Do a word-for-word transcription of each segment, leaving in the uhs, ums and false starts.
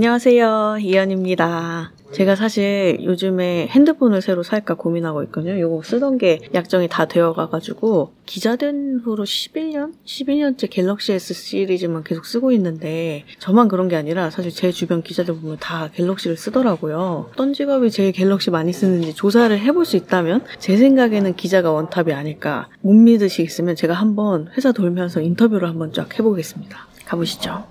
안녕하세요. 이현입니다. 제가 사실 요즘에 핸드폰을 새로 살까 고민하고 있거든요. 요거 쓰던 게 약정이 다 되어가가지고 기자된 후로 십일 년? 십이 년째 갤럭시 S 시리즈만 계속 쓰고 있는데 저만 그런 게 아니라 사실 제 주변 기자들 보면 다 갤럭시를 쓰더라고요. 어떤 직업이 제일 갤럭시 많이 쓰는지 조사를 해볼 수 있다면 제 생각에는 기자가 원탑이 아닐까. 못 믿으시겠으면 제가 한번 회사 돌면서 인터뷰를 한번 쫙 해보겠습니다. 가보시죠.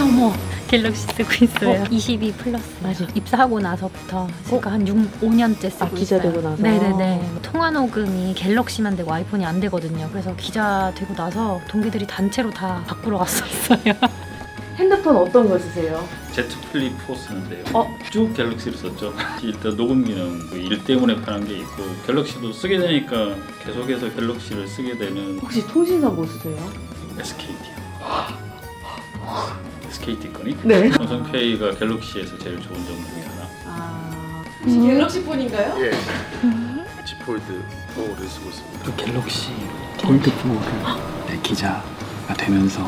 어머, 갤럭시 쓰고 있어요. 어? 이십이 플러스. 맞아. 입사하고 나서부터 그러니까 어? 한 육, 오 년째 쓰고 아, 기자 있어요. 되고 나서. 네네네. 통화 녹음이 갤럭시만 되고 아이폰이 안 되거든요. 그래서 기자 되고 나서 동기들이 단체로 다 바꾸러 갔었어요. 핸드폰 어떤 거 쓰세요? Z 플립 사 쓰는데요. 어? 쭉 갤럭시를 썼죠. 일단 녹음 기능, 일 때문에 파는 게 있고 갤럭시도 쓰게 되니까 계속해서 갤럭시를 쓰게 되는. 혹시 통신사 뭐 쓰세요? 에스케이티요. 에스케이티 거니? 네. 삼성페이가 갤럭시에서 제일 좋은 점 중에 하나. 아, 혹시 음. 갤럭시 폰인가요? 예. 음. Z 폴드 사를 쓰고 있습니다. 그 갤럭시 폴드 사를 기자가 되면서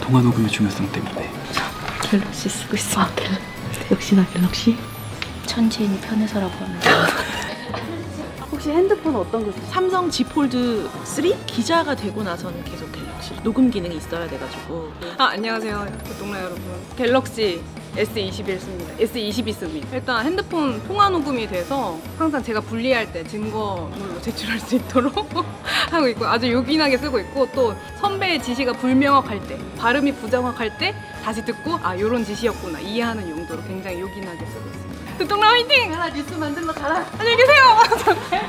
통화 녹음의 중요성 때문에 갤럭시 쓰고 있습니다. 아, 갤럭시. 역시나 갤럭시? 천재인이 편해서라고 합니다. 혹시 핸드폰 어떤 거 쓰세요? 삼성 Z 폴드 삼? 기자가 되고 나서는 계속 갤럭시 녹음 기능이 있어야 돼가지고. 아, 안녕하세요 동네 여러분. 갤럭시 에스 이십일 씁니다. 에스 이십이 씁니다. 일단 핸드폰 통화 녹음이 돼서 항상 제가 분리할 때 증거물로 제출할 수 있도록 하고 있고 아주 요긴하게 쓰고 있고, 또 선배의 지시가 불명확할 때, 발음이 부정확할 때 다시 듣고 아 요런 지시였구나 이해하는 용도로 굉장히 요긴하게 쓰고 있습니다. 두통라 화이팅! 가라, 뉴스 만들러 가라! 안녕히 계세요!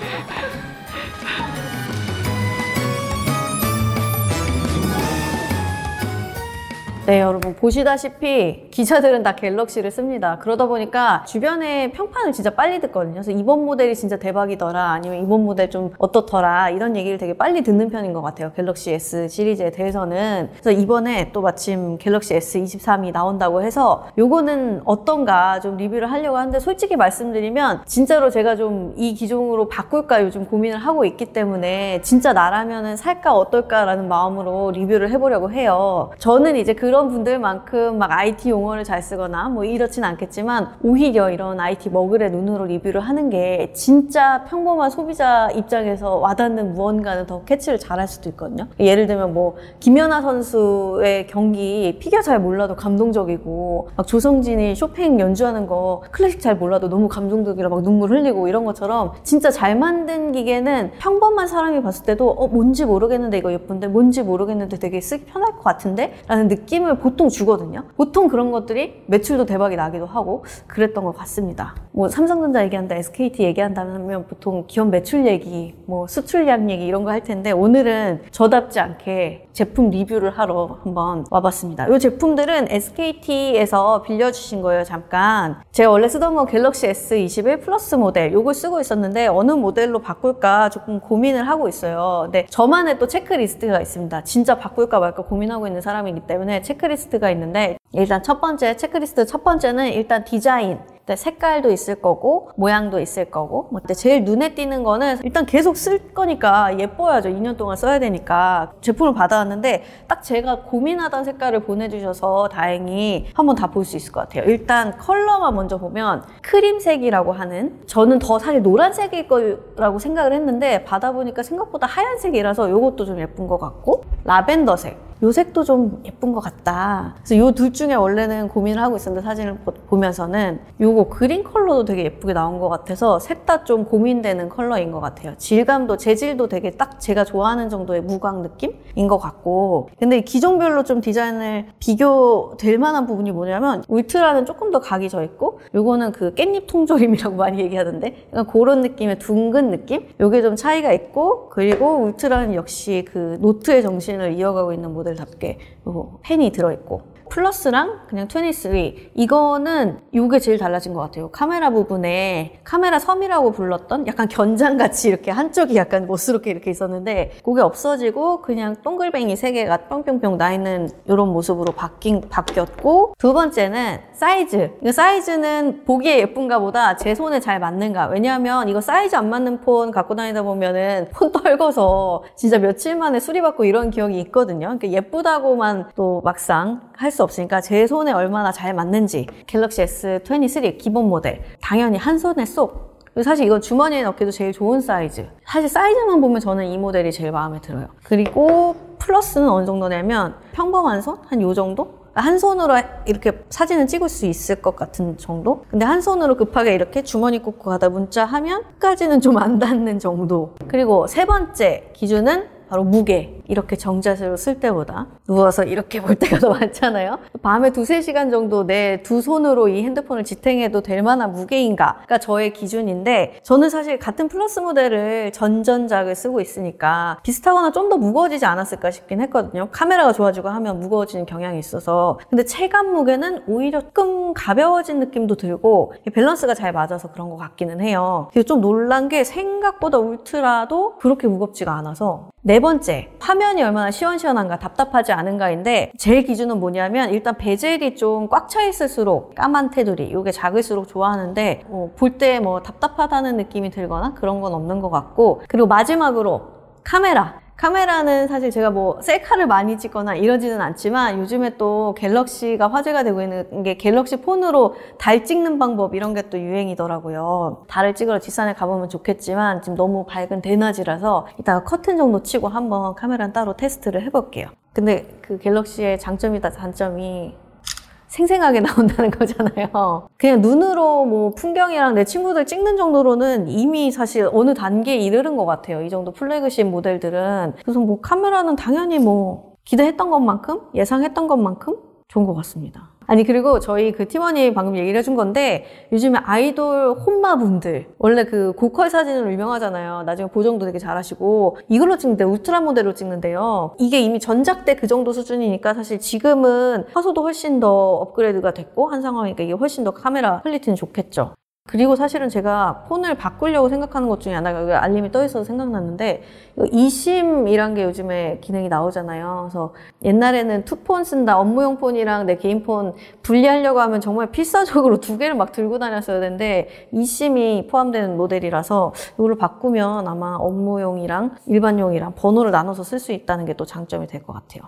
네, 여러분 보시다시피 기자들은 다 갤럭시를 씁니다. 그러다 보니까 주변에 평판을 진짜 빨리 듣거든요. 그래서 이번 모델이 진짜 대박이더라, 아니면 이번 모델 좀 어떻더라, 이런 얘기를 되게 빨리 듣는 편인 것 같아요, 갤럭시 S 시리즈에 대해서는. 그래서 이번에 또 마침 갤럭시 에스 이십삼이 나온다고 해서 요거는 어떤가 좀 리뷰를 하려고 하는데, 솔직히 말씀드리면 진짜로 제가 좀 이 기종으로 바꿀까 요즘 고민을 하고 있기 때문에 진짜 나라면은 살까 어떨까라는 마음으로 리뷰를 해보려고 해요. 저는 이제 그런 분들만큼 막 아이티 용어를 잘 쓰거나 뭐 이렇진 않겠지만 오히려 이런 아이티 머글의 눈으로 리뷰를 하는 게 진짜 평범한 소비자 입장에서 와닿는 무언가는 더 캐치를 잘할 수도 있거든요. 예를 들면 뭐 김연아 선수의 경기 피겨 잘 몰라도 감동적이고, 막 조성진이 쇼팽 연주하는 거 클래식 잘 몰라도 너무 감동적이라 막 눈물 흘리고, 이런 것처럼 진짜 잘 만든 기계는 평범한 사람이 봤을 때도 어 뭔지 모르겠는데 이거 예쁜데, 뭔지 모르겠는데 되게 쓰기 편할 것 같은데 라는 느낌을 보통 주거든요. 보통 그런 것들이 매출도 대박이 나기도 하고 그랬던 것 같습니다. 뭐 삼성전자 얘기한다, 에스케이티 얘기한다면 보통 기업 매출 얘기, 뭐 수출량 얘기 이런 거 할 텐데, 오늘은 저답지 않게 제품 리뷰를 하러 한번 와봤습니다. 이 제품들은 에스케이티에서 빌려주신 거예요. 잠깐 제가 원래 쓰던 건 갤럭시 에스 이십일 플러스 모델, 이걸 쓰고 있었는데 어느 모델로 바꿀까 조금 고민을 하고 있어요. 근데 저만의 또 체크리스트가 있습니다. 진짜 바꿀까 말까 고민하고 있는 사람이기 때문에 체크리스트가 있는데, 일단 첫 번째 체크리스트 첫 번째는 일단 디자인. 색깔도 있을 거고 모양도 있을 거고, 근데 제일 눈에 띄는 거는 일단 계속 쓸 거니까 예뻐야죠. 이 년 동안 써야 되니까. 제품을 받아왔는데 딱 제가 고민하던 색깔을 보내주셔서 다행히 한번 다 볼 수 있을 것 같아요. 일단 컬러만 먼저 보면 크림색이라고 하는, 저는 더 사실 노란색일 거라고 생각을 했는데 받아보니까 생각보다 하얀색이라서 이것도 좀 예쁜 것 같고, 라벤더색 요 색도 좀 예쁜 것 같다. 그래서 요 둘 중에 원래는 고민을 하고 있었는데 사진을 보면서는 요거 그린 컬러도 되게 예쁘게 나온 것 같아서 셋 다 좀 고민되는 컬러인 것 같아요. 질감도, 재질도 되게 딱 제가 좋아하는 정도의 무광 느낌인 것 같고. 근데 기종별로 좀 디자인을 비교될 만한 부분이 뭐냐면, 울트라는 조금 더 각이 져 있고, 요거는 그 깻잎 통조림이라고 많이 얘기하던데 그러니까 그런 느낌의 둥근 느낌? 요게 좀 차이가 있고, 그리고 울트라는 역시 그 노트의 정신을 이어가고 있는 모델 답게 요거 펜이 들어있고, 플러스랑 그냥 이십삼 이거는 요게 제일 달라진 것 같아요. 카메라 부분에 카메라 섬이라고 불렀던 약간 견장같이 이렇게 한쪽이 약간 멋스럽게 이렇게 있었는데 그게 없어지고 그냥 동글뱅이 세 개가 뿅뿅뿅 나있는 이런 모습으로 바뀐, 바뀌었고, 두 번째는 사이즈. 이거 사이즈는 보기에 예쁜가 보다 제 손에 잘 맞는가. 왜냐하면 이거 사이즈 안 맞는 폰 갖고 다니다 보면은 폰 떨궈서 진짜 며칠 만에 수리받고 이런 기억이 있거든요. 그러니까 예쁘다고만 또 막상 할 수 없으니까 제 손에 얼마나 잘 맞는지 갤럭시 에스 이십삼 기본 모델 당연히 한 손에 쏙. 사실 이건 주머니에 넣기도 제일 좋은 사이즈. 사실 사이즈만 보면 저는 이 모델이 제일 마음에 들어요. 그리고 플러스는 어느 정도냐면 평범한 손? 한 요 정도? 한 손으로 이렇게 사진을 찍을 수 있을 것 같은 정도? 근데 한 손으로 급하게 이렇게 주머니 꽂고 가다 문자하면 끝까지는 좀 안 닿는 정도. 그리고 세 번째 기준은 바로 무게. 이렇게 정자세로 쓸 때보다 누워서 이렇게 볼 때가 더 많잖아요. 밤에 두세 시간 정도 내 두 손으로 이 핸드폰을 지탱해도 될 만한 무게인가가 저의 기준인데, 저는 사실 같은 플러스 모델을 전전작을 쓰고 있으니까 비슷하거나 좀 더 무거워지지 않았을까 싶긴 했거든요. 카메라가 좋아지고 하면 무거워지는 경향이 있어서. 근데 체감 무게는 오히려 조금 가벼워진 느낌도 들고 밸런스가 잘 맞아서 그런 것 같기는 해요. 그리고 좀 놀란 게 생각보다 울트라도 그렇게 무겁지가 않아서. 네 번째, 화면이 얼마나 시원시원한가, 답답하지 않은가인데, 제 기준은 뭐냐면 일단 베젤이 좀 꽉 차 있을수록, 까만 테두리 이게 작을수록 좋아하는데 어, 볼 때 뭐 답답하다는 느낌이 들거나 그런 건 없는 것 같고. 그리고 마지막으로 카메라. 카메라는 사실 제가 뭐 셀카를 많이 찍거나 이러지는 않지만, 요즘에 또 갤럭시가 화제가 되고 있는 게 갤럭시 폰으로 달 찍는 방법, 이런 게 또 유행이더라고요. 달을 찍으러 뒷산에 가보면 좋겠지만 지금 너무 밝은 대낮이라서 이따가 커튼 정도 치고 한번 카메라는 따로 테스트를 해볼게요. 근데 그 갤럭시의 장점이다 단점이 생생하게 나온다는 거잖아요. 그냥 눈으로 뭐 풍경이랑 내 친구들 찍는 정도로는 이미 사실 어느 단계에 이르는 것 같아요, 이 정도 플래그십 모델들은. 그래서 뭐 카메라는 당연히 뭐 기대했던 것만큼, 예상했던 것만큼 좋은 것 같습니다. 아니, 그리고 저희 그 팀원이 방금 얘기를 해준 건데, 요즘에 아이돌 혼마분들 원래 그 고퀄 사진으로 유명하잖아요. 나중에 보정도 되게 잘하시고 이걸로 찍는데, 울트라 모델로 찍는데요. 이게 이미 전작 때 그 정도 수준이니까 사실 지금은 화소도 훨씬 더 업그레이드가 됐고 한 상황이니까 이게 훨씬 더 카메라 퀄리티는 좋겠죠. 그리고 사실은 제가 폰을 바꾸려고 생각하는 것 중에 하나가, 알림이 떠 있어서 생각났는데, 이거 이심이란 게 요즘에 기능이 나오잖아요. 그래서 옛날에는 투폰 쓴다, 업무용 폰이랑 내 개인 폰 분리하려고 하면 정말 필사적으로 두 개를 막 들고 다녔어야 되는데, 이심이 포함되는 모델이라서 이걸 바꾸면 아마 업무용이랑 일반용이랑 번호를 나눠서 쓸 수 있다는 게 또 장점이 될 것 같아요.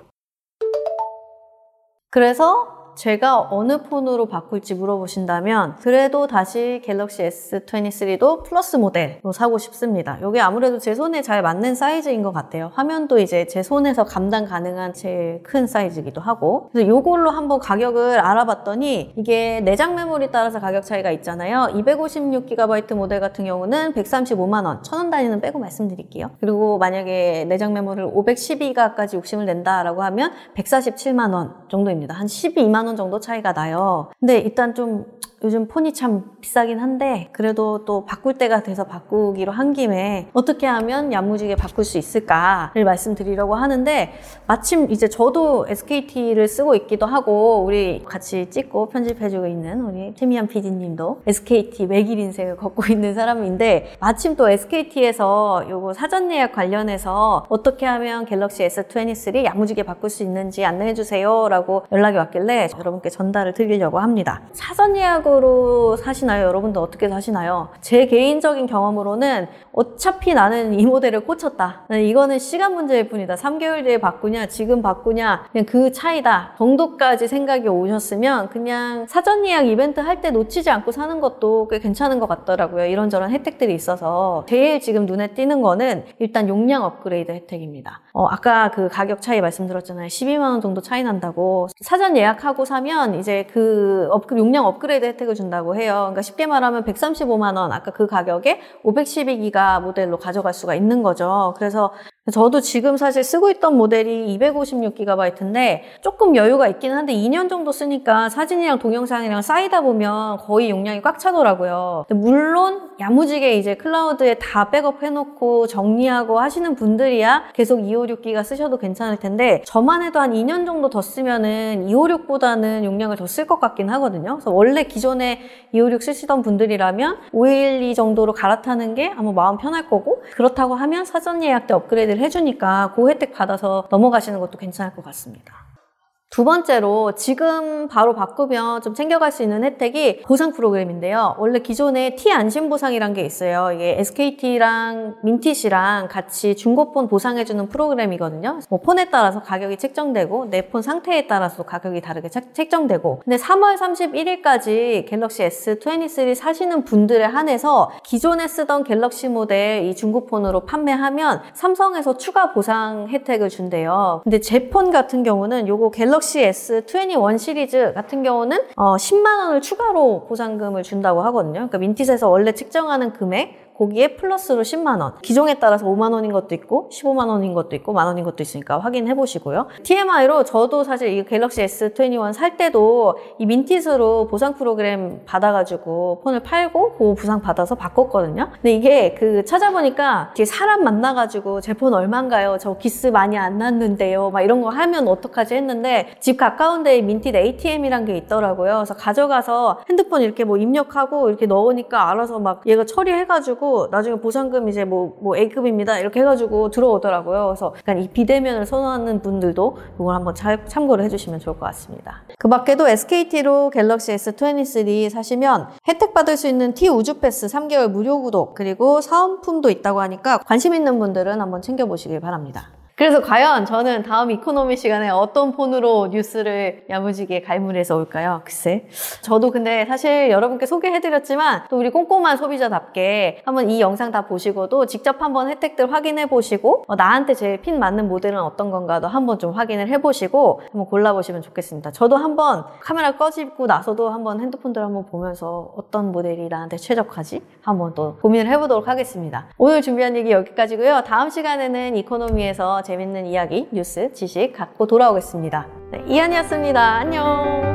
그래서 제가 어느 폰으로 바꿀지 물어보신다면, 그래도 다시 갤럭시 에스 이십삼도 플러스 모델로 사고 싶습니다. 이게 아무래도 제 손에 잘 맞는 사이즈인 것 같아요. 화면도 이제 제 손에서 감당 가능한 제일 큰 사이즈이기도 하고. 그래서 이걸로 한번 가격을 알아봤더니, 이게 내장 메모리 따라서 가격 차이가 있잖아요. 이백오십육 기가바이트 모델 같은 경우는 백삼십오만 원, 천 원 단위는 빼고 말씀드릴게요. 그리고 만약에 내장 메모리를 오백십이 기가까지 욕심을 낸다라고 하면 백사십칠만 원 정도입니다. 한 십이만 원 정도 차이가 나요. 근데 일단 좀 요즘 폰이 참 비싸긴 한데, 그래도 또 바꿀 때가 돼서 바꾸기로 한 김에 어떻게 하면 야무지게 바꿀 수 있을까를 말씀드리려고 하는데, 마침 이제 저도 에스케이티를 쓰고 있기도 하고, 우리 같이 찍고 편집해주고 있는 우리 최미연 피디님도 에스케이티 외길 인생을 걷고 있는 사람인데, 마침 또 에스케이티에서 요거 사전 예약 관련해서 어떻게 하면 갤럭시 에스 이십삼 야무지게 바꿀 수 있는지 안내해주세요 라고 연락이 왔길래 여러분께 전달을 드리려고 합니다. 사전 예약 으로 사시나요? 여러분들 어떻게 사시나요? 제 개인적인 경험으로는 어차피 나는 이 모델을 꽂혔다, 이거는 시간 문제일 뿐이다, 삼 개월 뒤에 바꾸냐 지금 바꾸냐 그냥 그 차이다 정도까지 생각이 오셨으면, 그냥 사전 예약 이벤트 할 때 놓치지 않고 사는 것도 꽤 괜찮은 것 같더라고요. 이런저런 혜택들이 있어서. 제일 지금 눈에 띄는 거는 일단 용량 업그레이드 혜택입니다. 어, 아까 그 가격 차이 말씀드렸잖아요. 십이만 원 정도 차이 난다고. 사전 예약하고 사면 이제 그 업그, 용량 업그레이드 혜택을 준다고 해요. 그러니까 쉽게 말하면 백삼십오만 원, 아까 그 가격에 오백십이 기가 모델로 가져갈 수가 있는 거죠. 그래서 저도 지금 사실 쓰고 있던 모델이 이백오십육 기가바이트인데 조금 여유가 있긴 한데 이 년 정도 쓰니까 사진이랑 동영상이랑 쌓이다 보면 거의 용량이 꽉 차더라고요. 물론 야무지게 이제 클라우드에 다 백업해놓고 정리하고 하시는 분들이야 계속 이백오십육 기가 쓰셔도 괜찮을 텐데, 저만 해도 한 이 년 정도 더 쓰면은 이백오십육보다는 용량을 더 쓸 것 같긴 하거든요. 그래서 원래 기존에 이백오십육 쓰시던 분들이라면 오백십이 정도로 갈아타는 게 아마 마음 편할 거고, 그렇다고 하면 사전 예약 때 업그레이드 해주니까 그 혜택 받아서 넘어가시는 것도 괜찮을 것 같습니다. 두 번째로 지금 바로 바꾸면 좀 챙겨갈 수 있는 혜택이 보상 프로그램인데요. 원래 기존에 T 안심 보상이란 게 있어요. 이게 에스케이티랑 민팃이랑 같이 중고폰 보상해주는 프로그램이거든요. 뭐 폰에 따라서 가격이 책정되고 내 폰 상태에 따라서 가격이 다르게 책정되고, 근데 삼월 삼십일일까지 갤럭시 에스 이십삼 사시는 분들에 한해서 기존에 쓰던 갤럭시 모델 이 중고폰으로 판매하면 삼성에서 추가 보상 혜택을 준대요. 근데 제 폰 같은 경우는 요거 갤럭시 갤럭시 에스 이십일 시리즈 같은 경우는 어 십만 원을 추가로 보상금을 준다고 하거든요. 그러니까 민팃에서 원래 측정하는 금액 거기에 플러스로 십만 원, 기종에 따라서 오만 원인 것도 있고 십오만 원인 것도 있고 만 원인 것도 있으니까 확인해 보시고요. 티엠아이로 저도 사실 이 갤럭시 에스 이십일 살 때도 이 민팃으로 보상 프로그램 받아가지고 폰을 팔고 그 보상 받아서 바꿨거든요. 근데 이게 그 찾아보니까 뒤에 사람 만나가지고 제 폰 얼마인가요? 저 기스 많이 안 났는데요. 막 이런 거 하면 어떡하지 했는데 집 가까운 데에 민팃 에이티엠이란 게 있더라고요. 그래서 가져가서 핸드폰 이렇게 뭐 입력하고 이렇게 넣으니까 알아서 막 얘가 처리해가지고 나중에 보상금 이제 뭐, 뭐 A급입니다 이렇게 해가지고 들어오더라고요. 그래서 약간 이 비대면을 선호하는 분들도 이걸 한번 참고를 해주시면 좋을 것 같습니다. 그 밖에도 에스케이티로 갤럭시 에스 이십삼 사시면 혜택 받을 수 있는 T우주패스 삼 개월 무료 구독, 그리고 사은품도 있다고 하니까 관심 있는 분들은 한번 챙겨보시길 바랍니다. 그래서 과연 저는 다음 이코노미 시간에 어떤 폰으로 뉴스를 야무지게 갈무리해서 올까요? 글쎄, 저도 근데 사실 여러분께 소개해드렸지만 또 우리 꼼꼼한 소비자답게 한번 이 영상 다 보시고도 직접 한번 혜택들 확인해보시고 어, 나한테 제일 핀 맞는 모델은 어떤 건가도 한번 좀 확인을 해보시고 한번 골라보시면 좋겠습니다. 저도 한번 카메라 꺼지고 나서도 한번 핸드폰들 한번 보면서 어떤 모델이 나한테 최적화지 한번 또 고민을 해보도록 하겠습니다. 오늘 준비한 얘기 여기까지고요. 다음 시간에는 이코노미에서 재밌는 이야기, 뉴스, 지식 갖고 돌아오겠습니다. 네, 이현이었습니다. 안녕.